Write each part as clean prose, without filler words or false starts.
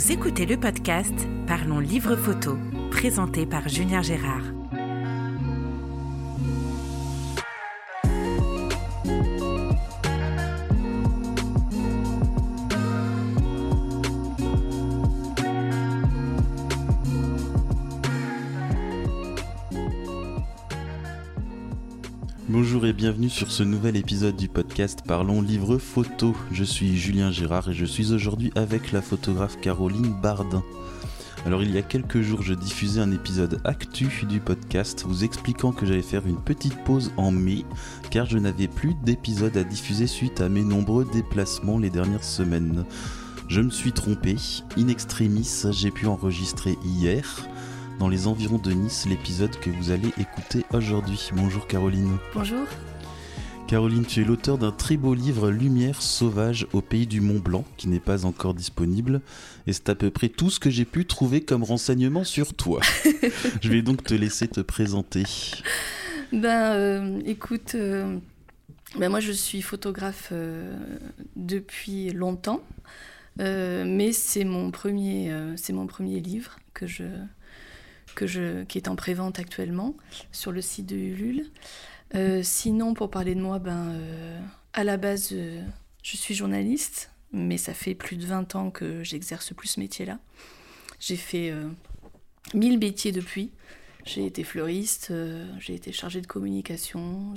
Vous écoutez le podcast Parlons Livre Photo, présenté par Julien Gérard. Bonjour et bienvenue sur ce nouvel épisode du podcast Parlons Livre Photo. Je suis Julien Gérard et je suis aujourd'hui avec la photographe Caroline Bardin. Alors il y a quelques jours, je diffusais un épisode actu du podcast vous expliquant que j'allais faire une petite pause en mai car je n'avais plus d'épisode à diffuser suite à mes nombreux déplacements les dernières semaines. Je me suis trompé, in extremis, j'ai pu enregistrer hier dans les environs de Nice, l'épisode que vous allez écouter aujourd'hui. Bonjour Caroline. Bonjour. Caroline, tu es l'auteur d'un très beau livre « Lumières sauvages au pays du Mont-Blanc » qui n'est pas encore disponible. Et c'est à peu près tout ce que j'ai pu trouver comme renseignement sur toi. Je vais donc te laisser te présenter. Écoute, moi je suis photographe depuis longtemps. Mais c'est mon premier livre qui est en prévente actuellement sur le site de Ulule. Sinon, pour parler de moi, à la base, je suis journaliste, mais ça fait plus de 20 ans que j'exerce plus ce métier-là. J'ai fait 1000 métiers depuis. J'ai été fleuriste, j'ai été chargée de communication,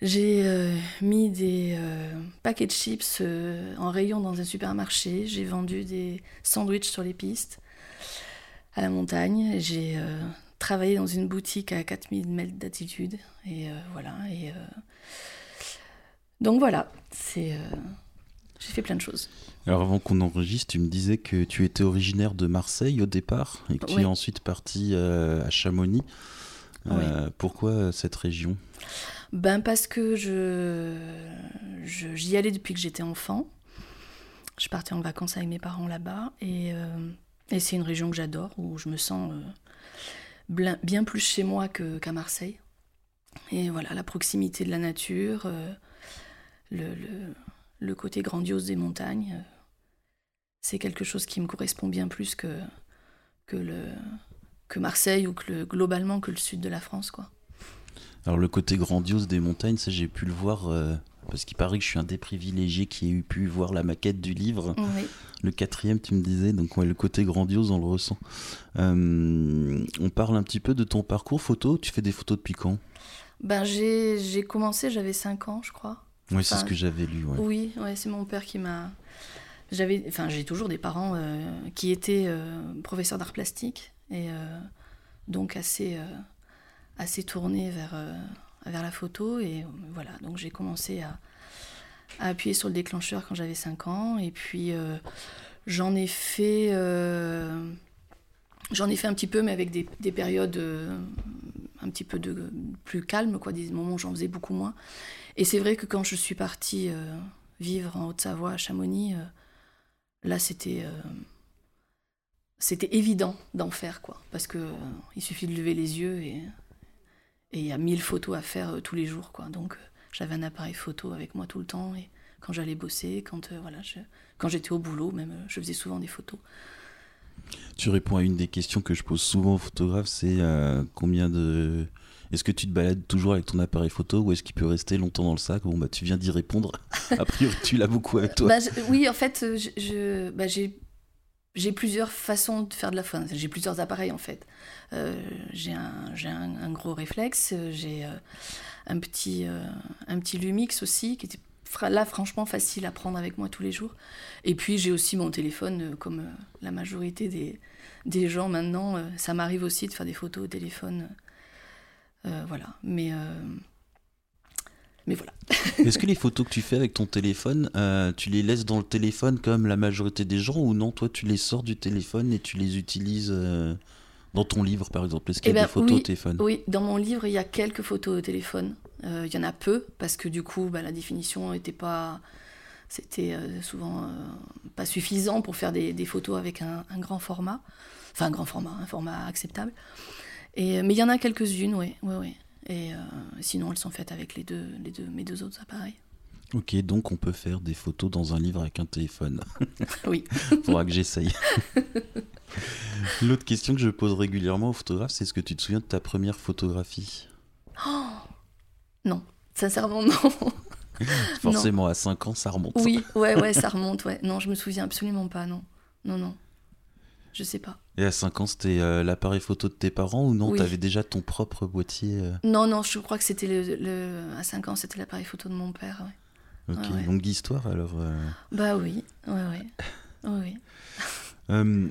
j'ai mis des paquets de chips en rayon dans un supermarché, j'ai vendu des sandwichs sur les pistes, à la montagne, j'ai travaillé dans une boutique à 4000 mètres d'altitude, donc voilà, j'ai fait plein de choses. Alors avant qu'on enregistre, tu me disais que tu étais originaire de Marseille au départ, et que tu es ensuite partie à Chamonix. Pourquoi cette région ? Parce que j'y allais depuis que j'étais enfant, je partais en vacances avec mes parents là-bas, et c'est une région que j'adore, où je me sens bien plus chez moi qu'à Marseille. Et voilà, la proximité de la nature, le côté grandiose des montagnes, c'est quelque chose qui me correspond bien plus que Marseille ou globalement que le sud de la France, quoi. Alors le côté grandiose des montagnes, ça j'ai pu le voir... Parce qu'il paraît que je suis un des privilégiés qui ait pu voir la maquette du livre. Oui. Le 4e, tu me disais. Donc ouais, le côté grandiose, on le ressent. On parle un petit peu de ton parcours photo. Tu fais des photos depuis quand ? J'ai commencé, j'avais 5 ans, je crois. Oui, c'est ce que j'avais lu. Ouais. Oui, ouais, c'est mon père qui m'a... J'ai toujours des parents qui étaient professeurs d'art plastique. Et donc assez tournés vers la photo, et voilà, donc j'ai commencé à appuyer sur le déclencheur quand j'avais 5 ans, et puis j'en ai fait un petit peu, mais avec des périodes un petit peu plus calmes, quoi, des moments où j'en faisais beaucoup moins. Et c'est vrai que quand je suis partie vivre en Haute-Savoie, à Chamonix, là c'était évident d'en faire, quoi, parce que il suffit de lever les yeux et il y a 1000 photos à faire tous les jours, quoi. Donc j'avais un appareil photo avec moi tout le temps, et quand j'allais bosser, quand j'étais au boulot même, je faisais souvent des photos. Tu réponds à une des questions que je pose souvent aux photographes, c'est est-ce que tu te balades toujours avec ton appareil photo, ou est-ce qu'il peut rester longtemps dans le sac ? Tu viens d'y répondre. A priori, tu l'as beaucoup avec toi. Oui, en fait, j'ai plusieurs façons de faire de la photo. J'ai plusieurs appareils, en fait. J'ai un gros réflexe. J'ai un petit Lumix aussi, qui était là, franchement, facile à prendre avec moi tous les jours. Et puis, j'ai aussi mon téléphone, comme la majorité des gens maintenant. Ça m'arrive aussi de faire des photos au téléphone. Voilà. Mais voilà. Est-ce que les photos que tu fais avec ton téléphone, tu les laisses dans le téléphone comme la majorité des gens, ou non, toi tu les sors du téléphone et tu les utilises dans ton livre, par exemple ? Est-ce qu'il y a des photos au téléphone ? Oui, dans mon livre il y a quelques photos au téléphone. Il y en a peu parce que du coup la définition n'était pas, c'était souvent pas suffisant pour faire des photos avec un format acceptable. Mais il y en a quelques-unes, oui. Et sinon, elles sont faites avec mes deux autres appareils. Ok, donc on peut faire des photos dans un livre avec un téléphone. Oui. Faudra que j'essaye. L'autre question que je pose régulièrement aux photographes, c'est est-ce que tu te souviens de ta première photographie ? Oh, non, sincèrement non. Forcément, non. À 5 ans, ça remonte. Oui, ouais, ça remonte, ouais. Non, je me souviens absolument pas, non. Non, je sais pas. Et à 5 ans, c'était l'appareil photo de tes parents ou non ? Oui. T'avais déjà ton propre boîtier Non, je crois que c'était à 5 ans, c'était l'appareil photo de mon père, ouais. Ok, ouais. Longue histoire alors. Bah oui, ouais.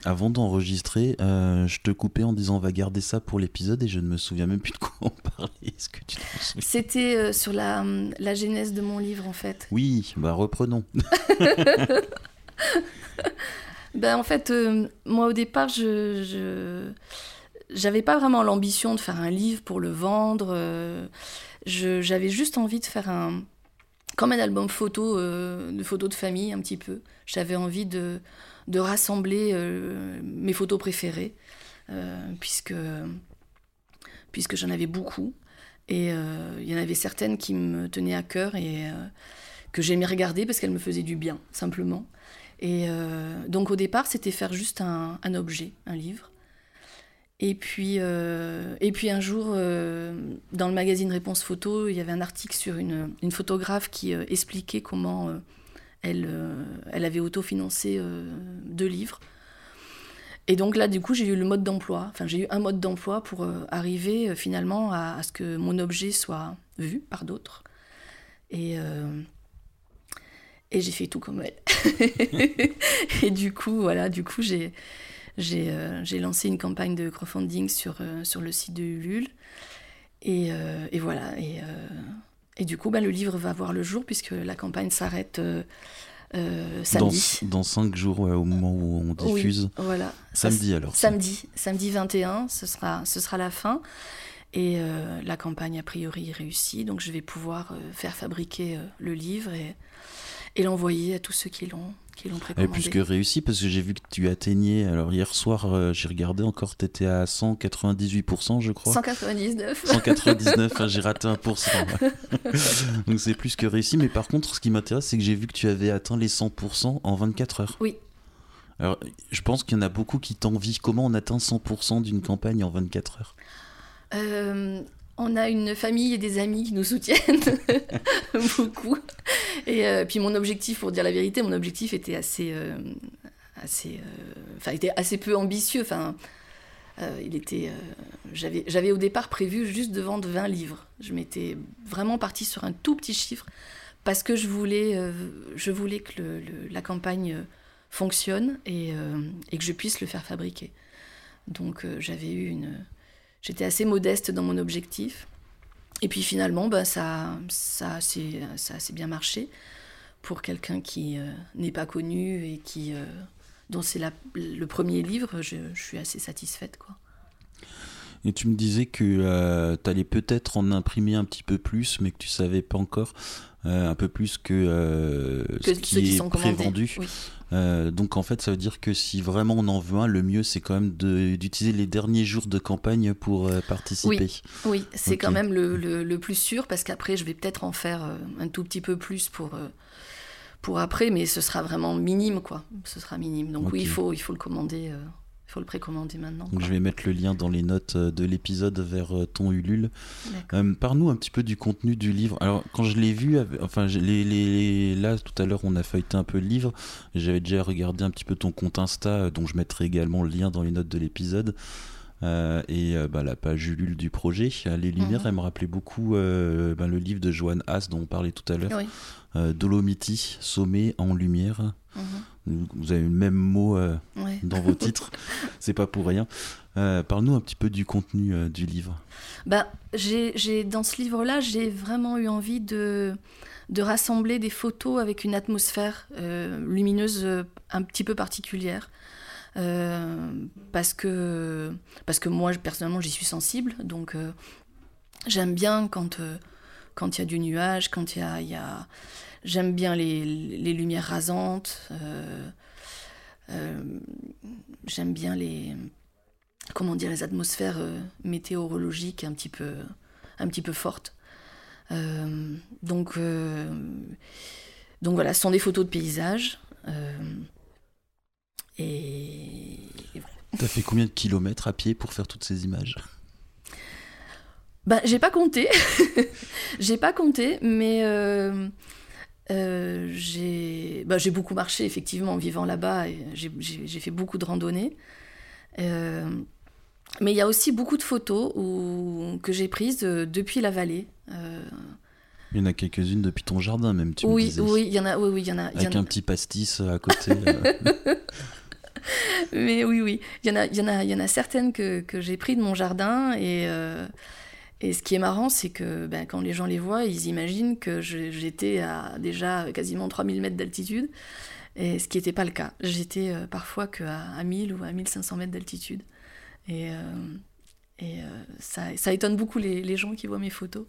Avant d'enregistrer, je te coupais en disant on va garder ça pour l'épisode et je ne me souviens même plus de quoi on parlait. Est-ce que tu t'en souviens ? C'était sur la genèse de mon livre en fait. Oui, bah reprenons. En fait, moi au départ, j'avais pas vraiment l'ambition de faire un livre pour le vendre. J'avais juste envie de faire comme un album photo, de photos de famille un petit peu. J'avais envie de rassembler mes photos préférées, puisque j'en avais beaucoup. Et il y en avait certaines qui me tenaient à cœur et que j'aimais regarder parce qu'elles me faisaient du bien, simplement. Et donc au départ, c'était faire juste un objet, un livre. Et puis un jour, dans le magazine Réponse Photo, il y avait un article sur une photographe qui expliquait comment elle avait autofinancé 2 livres. Et donc là, du coup, j'ai eu un mode d'emploi pour arriver finalement à ce que mon objet soit vu par d'autres. Et j'ai fait tout comme elle. Et du coup, j'ai lancé une campagne de crowdfunding sur le site de Ulule. Et voilà. Et du coup, le livre va voir le jour puisque la campagne s'arrête samedi. Dans 5 jours, ouais, au moment où on diffuse. Oui, voilà. Samedi alors. Samedi 21, ce sera la fin. Et la campagne, a priori, est réussie. Donc, je vais pouvoir faire fabriquer le livre et l'envoyer à tous ceux qui l'ont précommandé. Et plus que réussi, parce que j'ai vu que tu atteignais... Alors hier soir, j'ai regardé encore, tu étais à 198%, je crois. 199, hein, j'ai raté 1%. Donc c'est plus que réussi. Mais par contre, ce qui m'intéresse, c'est que j'ai vu que tu avais atteint les 100% en 24 heures. Oui. Alors, je pense qu'il y en a beaucoup qui t'envient. Comment on atteint 100% d'une campagne en 24 heures ? On a une famille et des amis qui nous soutiennent beaucoup. Et puis mon objectif, pour dire la vérité, était assez peu ambitieux. J'avais au départ prévu juste de vendre 20 livres. Je m'étais vraiment partie sur un tout petit chiffre parce que je voulais que la campagne fonctionne et que je puisse le faire fabriquer. Donc j'étais assez modeste dans mon objectif. Et puis finalement, ça a assez bien marché pour quelqu'un qui n'est pas connu et dont c'est le premier livre. Je suis assez satisfaite, quoi. Et tu me disais que tu allais peut-être en imprimer un petit peu plus, mais que tu ne savais pas encore, un peu plus que ce qui est prévendu. Oui. Donc en fait, ça veut dire que si vraiment on en veut un, le mieux c'est quand même d'utiliser les derniers jours de campagne pour participer. Oui, c'est okay. Quand même le plus sûr, parce qu'après je vais peut-être en faire un tout petit peu plus pour après, mais ce sera vraiment minime, quoi. Ce sera minime. Donc okay. Oui, il faut le commander... Il faut le précommander maintenant. Donc je vais mettre le lien dans les notes de l'épisode vers ton Ulule. Parle-nous un petit peu du contenu du livre. Alors, quand je l'ai vu, là, tout à l'heure, on a feuilleté un peu le livre. J'avais déjà regardé un petit peu ton compte Insta, dont je mettrai également le lien dans les notes de l'épisode. La page Ulule du projet. Les Lumières, elle me rappelait beaucoup le livre de Johan Hass dont on parlait tout à l'heure. Oui. Dolomiti, Sommet en Lumière. Vous avez le même mot dans vos titres, c'est pas pour rien. Parle-nous un petit peu du contenu du livre. Dans ce livre-là, j'ai vraiment eu envie de rassembler des photos avec une atmosphère lumineuse un petit peu particulière. Parce que moi, personnellement, j'y suis sensible. Donc, j'aime bien quand il y a du nuage, quand il y a... J'aime bien les lumières rasantes. J'aime bien les atmosphères météorologiques un petit peu fortes. Donc voilà, ce sont des photos de paysages. Et voilà. T'as fait combien de kilomètres à pied pour faire toutes ces images ? Bah, j'ai pas compté, mais j'ai beaucoup marché, effectivement, en vivant là-bas. Et j'ai fait beaucoup de randonnées. Mais il y a aussi beaucoup de photos que j'ai prises depuis la vallée. Il y en a quelques-unes depuis ton jardin, même, tu me disais. Oui, il y en a. Oui, il y en a. Avec un petit pastis à côté. Mais oui, il y en a certaines que j'ai prises de mon jardin. Et ce qui est marrant, c'est que quand les gens les voient, ils imaginent que j'étais à déjà quasiment 3000 mètres d'altitude, et ce qui n'était pas le cas. J'étais parfois qu'à 1000 ou à 1500 mètres d'altitude. Ça étonne beaucoup les gens qui voient mes photos.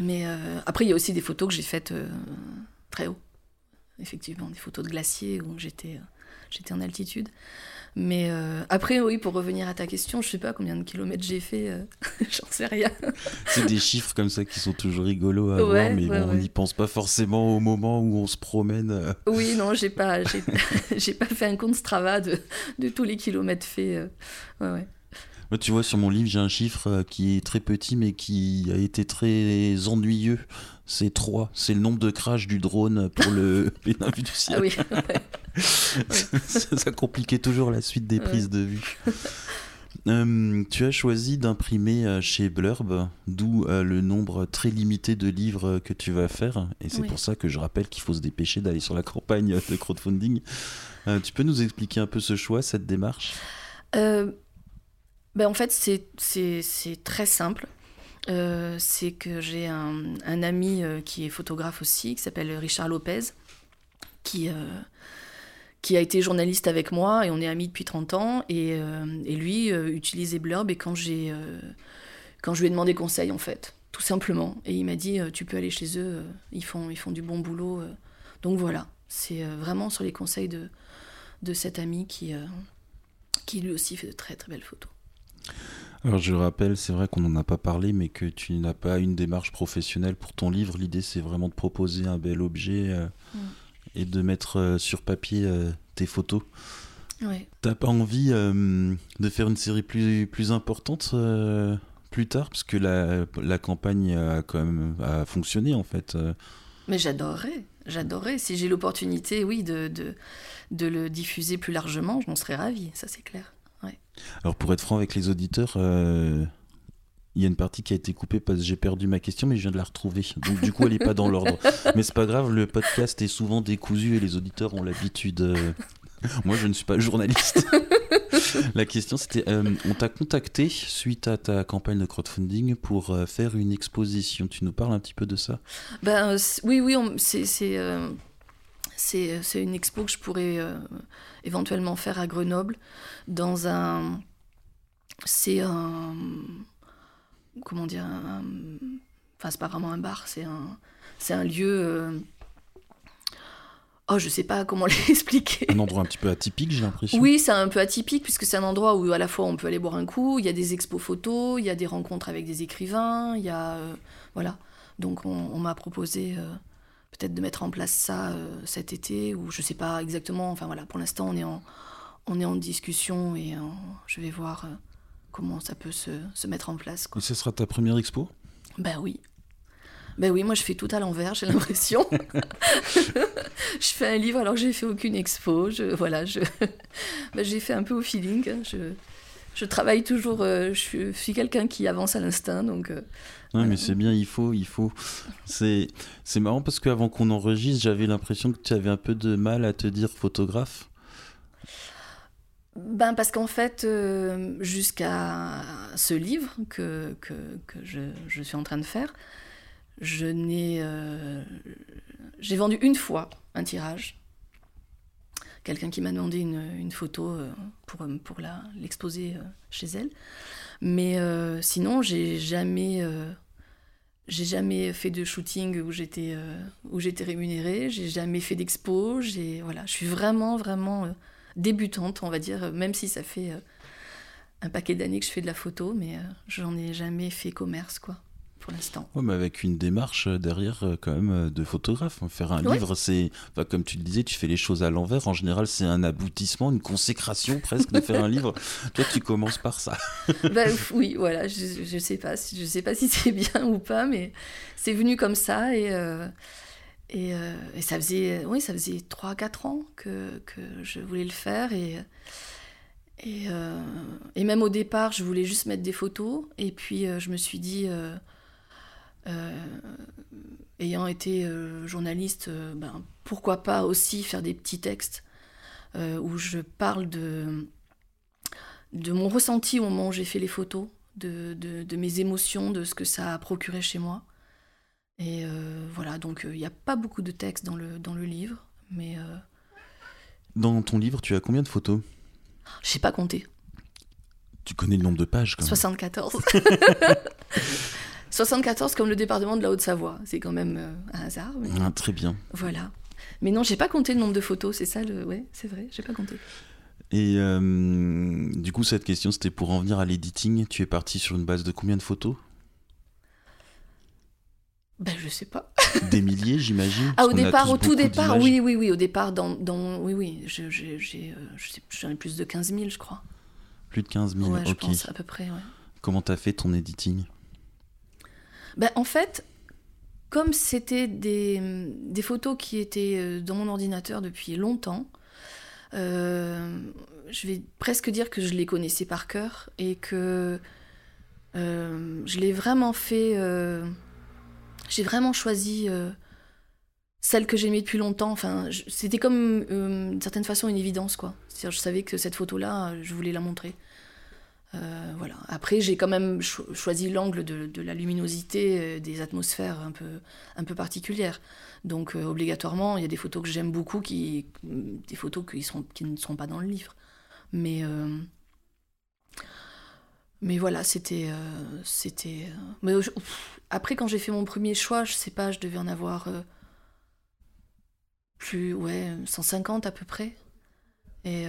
Mais après, il y a aussi des photos que j'ai faites très haut. Effectivement, des photos de glaciers où j'étais en altitude. Mais après, oui, pour revenir à ta question, je sais pas combien de kilomètres j'ai fait, j'en sais rien. C'est des chiffres comme ça qui sont toujours rigolos à voir, mais on n'y pense pas forcément au moment où on se promène. Oui, non, j'ai pas fait un compte Strava de tous les kilomètres faits. Ouais. Moi, tu vois, sur mon livre, j'ai un chiffre qui est très petit, mais qui a été très ennuyeux. C'est 3. C'est le nombre de crashs du drone pour le Péninsule du ciel. Ah oui, ouais. Ça compliquait toujours la suite des prises de vue. Tu as choisi d'imprimer chez Blurb, d'où le nombre très limité de livres que tu vas faire. Et c'est pour ça que je rappelle qu'il faut se dépêcher d'aller sur la campagne de crowdfunding. Tu peux nous expliquer un peu ce choix, cette démarche ? En fait, c'est très simple. C'est que j'ai un ami qui est photographe aussi, qui s'appelle Richard Lopez, qui a été journaliste avec moi, et on est amis depuis 30 ans. Et lui utilisait Blurb, et quand je lui ai demandé conseil, en fait, tout simplement. Et il m'a dit, tu peux aller chez eux, ils font du bon boulot. Donc voilà, c'est vraiment sur les conseils de cet ami qui lui aussi fait de très très belles photos. Alors je rappelle, c'est vrai qu'on n'en a pas parlé, mais que tu n'as pas une démarche professionnelle pour ton livre. L'idée, c'est vraiment de proposer un bel objet et de mettre sur papier tes photos. Ouais. T'as pas envie de faire une série plus importante plus tard, parce que la campagne a quand même fonctionné en fait. Mais j'adorerais. Si j'ai l'opportunité, oui, de le diffuser plus largement, je m'en serais ravie, ça c'est clair. Ouais. Alors pour être franc avec les auditeurs, il y a une partie qui a été coupée parce que j'ai perdu ma question, mais je viens de la retrouver. Donc du coup, elle n'est pas dans l'ordre. Mais c'est pas grave, le podcast est souvent décousu et les auditeurs ont l'habitude. Moi, je ne suis pas journaliste. La question, c'était, on t'a contacté suite à ta campagne de crowdfunding pour faire une exposition. Tu nous parles un petit peu de ça ? Oui, c'est une expo que je pourrais éventuellement faire à Grenoble, c'est pas vraiment un bar, c'est un lieu, je sais pas comment l'expliquer. Un endroit un petit peu atypique, j'ai l'impression. Oui, c'est un peu atypique, puisque c'est un endroit où à la fois on peut aller boire un coup, il y a des expos photos, il y a des rencontres avec des écrivains, il y a, voilà, donc on m'a proposé... peut-être de mettre en place ça cet été, ou je sais pas exactement. Enfin voilà, pour l'instant on est en discussion, et je vais voir comment ça peut se mettre en place, quoi. Et ce sera ta première expo ? Ben oui, moi je fais tout à l'envers, j'ai l'impression. Je fais un livre alors que j'ai fait aucune expo. J'ai fait un peu au feeling. Je travaille toujours, je suis quelqu'un qui avance à l'instinct, donc... Ouais, mais c'est bien, il faut. C'est marrant parce qu'avant qu'on enregistre, j'avais l'impression que tu avais un peu de mal à te dire photographe. Parce qu'en fait, jusqu'à ce livre que je suis en train de faire, j'ai vendu une fois un tirage. Quelqu'un qui m'a demandé une photo pour l'exposer chez elle. Mais sinon, j'ai jamais fait de shooting où j'étais rémunérée. J'ai jamais fait d'expo. Je suis vraiment débutante, on va dire, même si ça fait un paquet d'années que je fais de la photo, mais j'en ai jamais fait commerce, quoi. pour l'instant. Oui, mais avec une démarche derrière quand même de photographe. Faire un livre, c'est, enfin, comme tu le disais, tu fais les choses à l'envers. En général, c'est un aboutissement, une consécration presque de faire un livre. Toi, tu commences par ça. Ben, oui, voilà, je sais pas si c'est bien ou pas, mais c'est venu comme ça et ça faisait 3-4 ans que je voulais le faire et même au départ, je voulais juste mettre des photos et puis je me suis dit, ayant été journaliste, ben, pourquoi pas aussi faire des petits textes où je parle de mon ressenti au moment où j'ai fait les photos, de mes émotions, de ce que ça a procuré chez moi. Et voilà, donc il n'y a pas beaucoup de textes dans le livre, mais... Dans ton livre, tu as combien de photos ? Je sais pas compter. Tu connais le nombre de pages quand même. 74. 74 comme le département de la Haute-Savoie. C'est quand même un hasard. Mais... Ah, très bien. Voilà. Mais non, j'ai pas compté le nombre de photos, c'est ça le... Ouais, c'est vrai, j'ai pas compté. Et du coup, cette question, c'était pour en venir à l'editing. Tu es partie sur une base de combien de photos ? Ben, je sais pas. Des milliers, j'imagine. Ah, au tout départ, d'images. oui, au départ, oui, j'en ai plus de 15 000, je crois. Plus de 15 000, ouais, ok. Je pense, à peu près, ouais. Comment t'as fait ton editing ? Ben, en fait, comme c'était des photos qui étaient dans mon ordinateur depuis longtemps, je vais presque dire que je les connaissais par cœur et que je l'ai vraiment fait... J'ai vraiment choisi celle que j'aimais depuis longtemps. Enfin, c'était comme, d'une certaine façon, une évidence, quoi. C'est-à-dire, je savais que cette photo-là, je voulais la montrer. Voilà. Après, j'ai quand même choisi l'angle de la luminosité, des atmosphères un peu particulières. Donc, obligatoirement, il y a des photos que j'aime beaucoup, des photos qui ne seront pas dans le livre. Mais voilà, c'était... Mais après, quand j'ai fait mon premier choix, je sais pas, je devais en avoir plus... Ouais, 150 à peu près. Et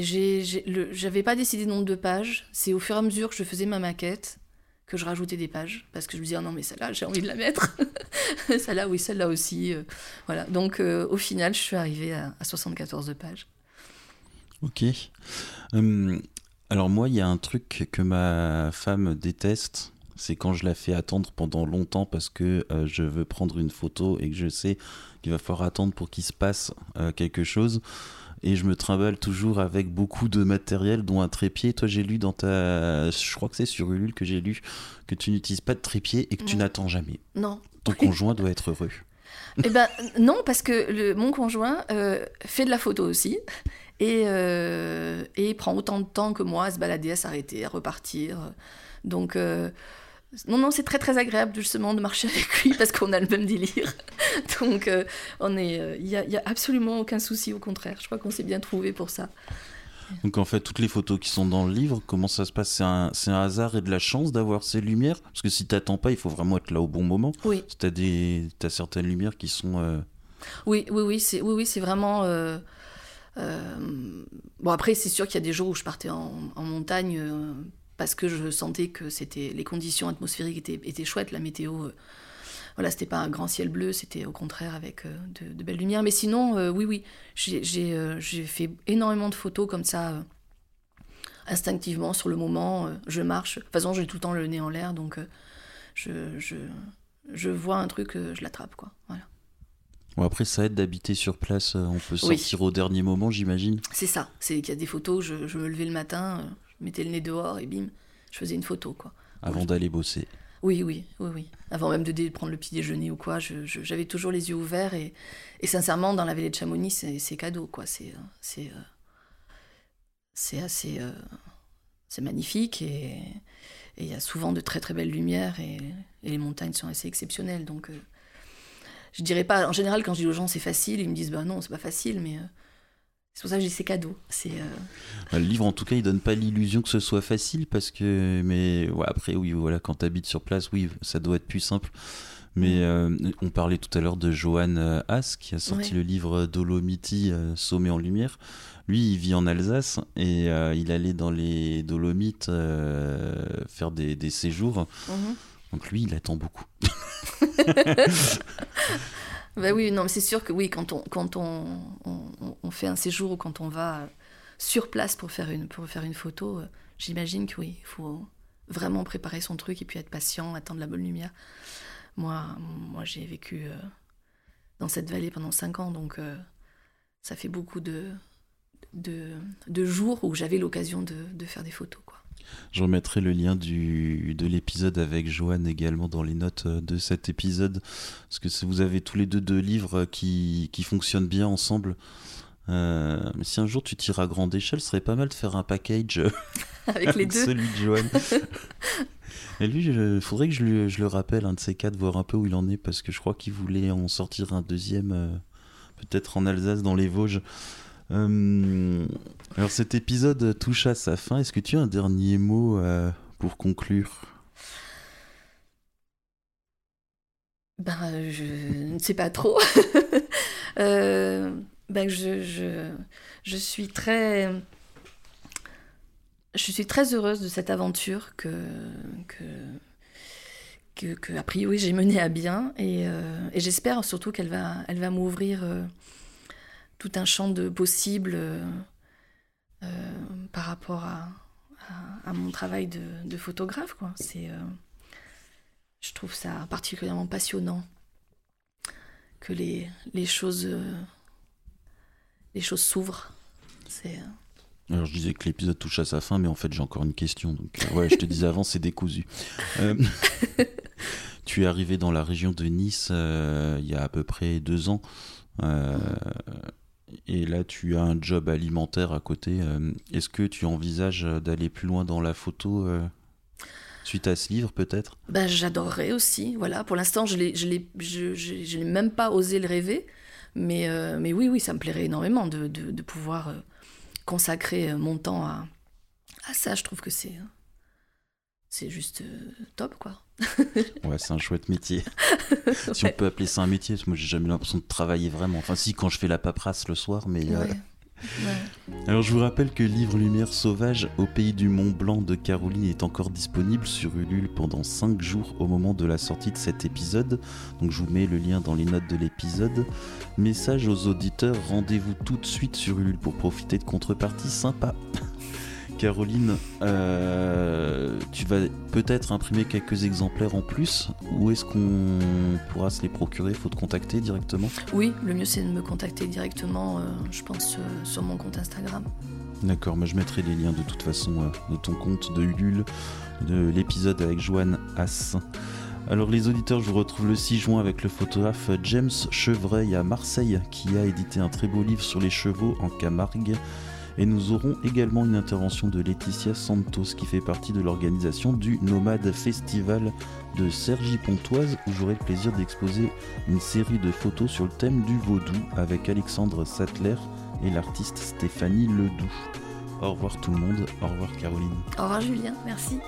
j'avais pas décidé le nombre de pages. C'est au fur et à mesure que je faisais ma maquette que je rajoutais des pages. Parce que je me disais, oh non, mais celle-là, j'ai envie de la mettre. Celle-là, oui, celle-là aussi. Voilà, donc au final, je suis arrivée à 74 pages. Ok. Alors moi, il y a un truc que ma femme déteste, c'est quand je la fais attendre pendant longtemps parce que je veux prendre une photo et que je sais qu'il va falloir attendre pour qu'il se passe quelque chose. Et je me trimballe toujours avec beaucoup de matériel, dont un trépied. Toi, j'ai lu dans ta... Je crois que c'est sur Ulule que j'ai lu que tu n'utilises pas de trépied et que tu n'attends jamais. Non. Ton conjoint doit être heureux. Eh ben non, parce que mon conjoint fait de la photo aussi. Et il prend autant de temps que moi à se balader, à s'arrêter, à repartir. Donc, non, c'est très, très agréable justement de marcher avec lui parce qu'on a le même délire. Donc, il n'y a absolument aucun souci, au contraire. Je crois qu'on s'est bien trouvé pour ça. Donc, en fait, toutes les photos qui sont dans le livre, comment ça se passe ? C'est un hasard et de la chance d'avoir ces lumières ? Parce que si tu n'attends pas, il faut vraiment être là au bon moment. Oui. Si tu as certaines lumières qui sont... Oui, c'est vraiment... Bon, après, c'est sûr qu'il y a des jours où je partais en montagne parce que je sentais que les conditions atmosphériques étaient chouettes. La météo, voilà, c'était pas un grand ciel bleu, c'était au contraire avec de belles lumières. Mais sinon, oui, j'ai fait énormément de photos comme ça, instinctivement, sur le moment. Je marche. De toute façon, j'ai tout le temps le nez en l'air, donc je vois un truc, je l'attrape, quoi. Voilà. Bon, après, ça aide d'habiter sur place, on peut sortir au dernier moment, j'imagine. C'est ça, c'est qu'il y a des photos, je me levais le matin, je mettais le nez dehors et bim, je faisais une photo, quoi. Avant d'aller bosser. Oui. Avant même de prendre le petit déjeuner ou quoi, j'avais toujours les yeux ouverts et sincèrement, dans la vallée de Chamonix, c'est cadeau, quoi. C'est assez... c'est magnifique et il y a souvent de très très belles lumières et les montagnes sont assez exceptionnelles, donc... Je dirais pas, en général, quand je dis aux gens c'est facile, ils me disent bah non, c'est pas facile, mais c'est pour ça que je dis c'est cadeau. Le livre, en tout cas, il donne pas l'illusion que ce soit facile, parce que, mais ouais, après, oui, voilà, quand t'habites sur place, oui, ça doit être plus simple. Mais on parlait tout à l'heure de Johan Hass qui a sorti le livre Dolomiti, Sommet en Lumière. Lui, il vit en Alsace et il allait dans les Dolomites faire des séjours. Mmh. Donc lui, il attend beaucoup. Ben oui, non, mais c'est sûr que oui, quand on fait un séjour ou quand on va sur place pour faire une photo, j'imagine que oui, il faut vraiment préparer son truc et puis être patient, attendre la bonne lumière. Moi j'ai vécu dans cette vallée pendant 5 ans, donc ça fait beaucoup de jours où j'avais l'occasion de faire des photos, quoi. Je remettrai le lien de l'épisode avec Johan également dans les notes de cet épisode, parce que vous avez tous les deux livres qui fonctionnent bien ensemble. Mais si un jour tu tires à grande échelle, ce serait pas mal de faire un package avec les deux. Celui de Johan. Et lui, il faudrait que je le rappelle, un de ces quatre, voir un peu où il en est, parce que je crois qu'il voulait en sortir un deuxième, peut-être en Alsace, dans les Vosges. Alors cet épisode touche à sa fin. Est-ce que tu as un dernier mot pour conclure ? Ben, je ne sais pas trop. Je suis très heureuse de cette aventure que a priori j'ai menée à bien, et j'espère surtout qu'elle va m'ouvrir tout un champ de possibles par rapport à mon travail de photographe, quoi. Je trouve ça particulièrement passionnant que les choses s'ouvrent. Alors je disais que l'épisode touche à sa fin, mais en fait j'ai encore une question. Donc ouais, je te disais avant, c'est décousu. Tu es arrivé dans la région de Nice il y a à peu près 2 ans. Et là, tu as un job alimentaire à côté. Est-ce que tu envisages d'aller plus loin dans la photo suite à ce livre, peut-être ? Ben, j'adorerais aussi. Voilà. Pour l'instant, je n'ai même pas osé le rêver. Mais oui, ça me plairait énormément de pouvoir consacrer mon temps à ça. Je trouve que c'est juste top, quoi. Ouais, c'est un chouette métier. Si on peut appeler ça un métier, parce que moi, j'ai jamais l'impression de travailler vraiment. Enfin, si, quand je fais la paperasse le soir, mais... Ouais. Alors, je vous rappelle que Livre Lumières sauvages au pays du Mont-Blanc de Caroline est encore disponible sur Ulule pendant 5 jours au moment de la sortie de cet épisode. Donc, je vous mets le lien dans les notes de l'épisode. Message aux auditeurs, rendez-vous tout de suite sur Ulule pour profiter de contreparties sympas. Caroline, tu vas peut-être imprimer quelques exemplaires en plus. Où est-ce qu'on pourra se les procurer ? Faut te contacter directement ? Oui, le mieux c'est de me contacter directement, je pense, sur mon compte Instagram. D'accord, moi je mettrai les liens de toute façon de ton compte, de Ulule, de l'épisode avec Johan Hass. Alors les auditeurs, je vous retrouve le 6 juin avec le photographe James Chevrey à Marseille, qui a édité un très beau livre sur les chevaux en Camargue. Et nous aurons également une intervention de Laetitia Santos, qui fait partie de l'organisation du Nomade Festival de Cergy-Pontoise, où j'aurai le plaisir d'exposer une série de photos sur le thème du vaudou avec Alexandre Sattler et l'artiste Stéphanie Ledoux. Au revoir tout le monde, au revoir Caroline. Au revoir Julien, merci.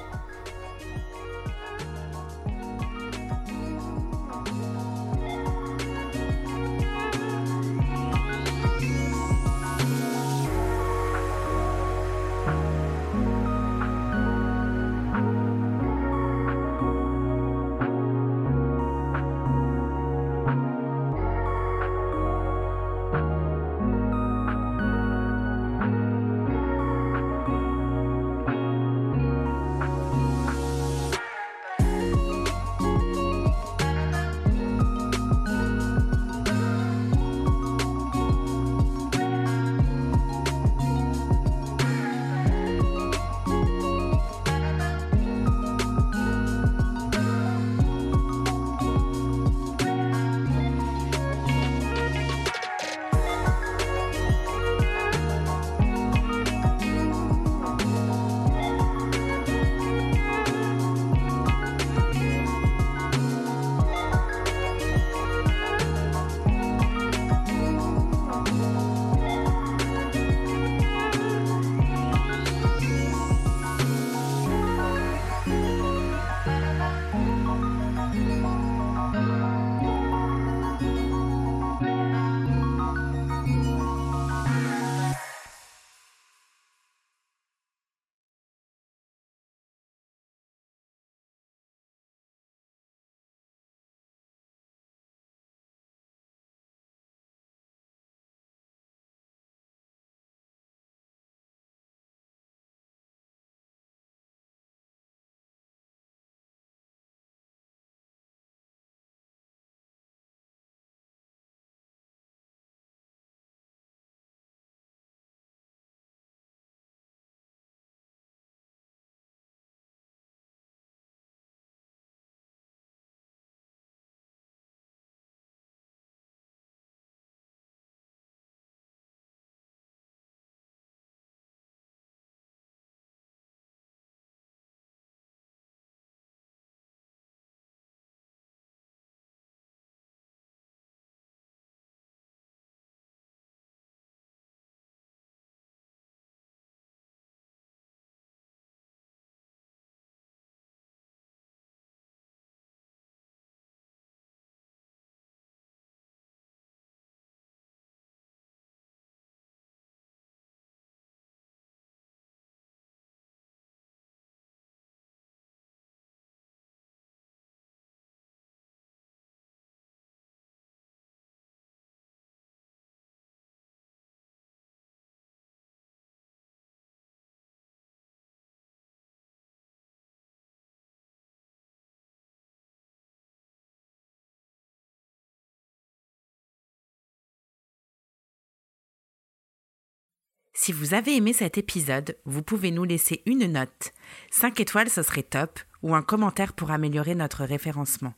Si vous avez aimé cet épisode, vous pouvez nous laisser une note. 5 étoiles, ce serait top, ou un commentaire pour améliorer notre référencement.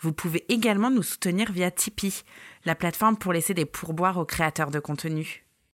Vous pouvez également nous soutenir via Tipeee, la plateforme pour laisser des pourboires aux créateurs de contenu.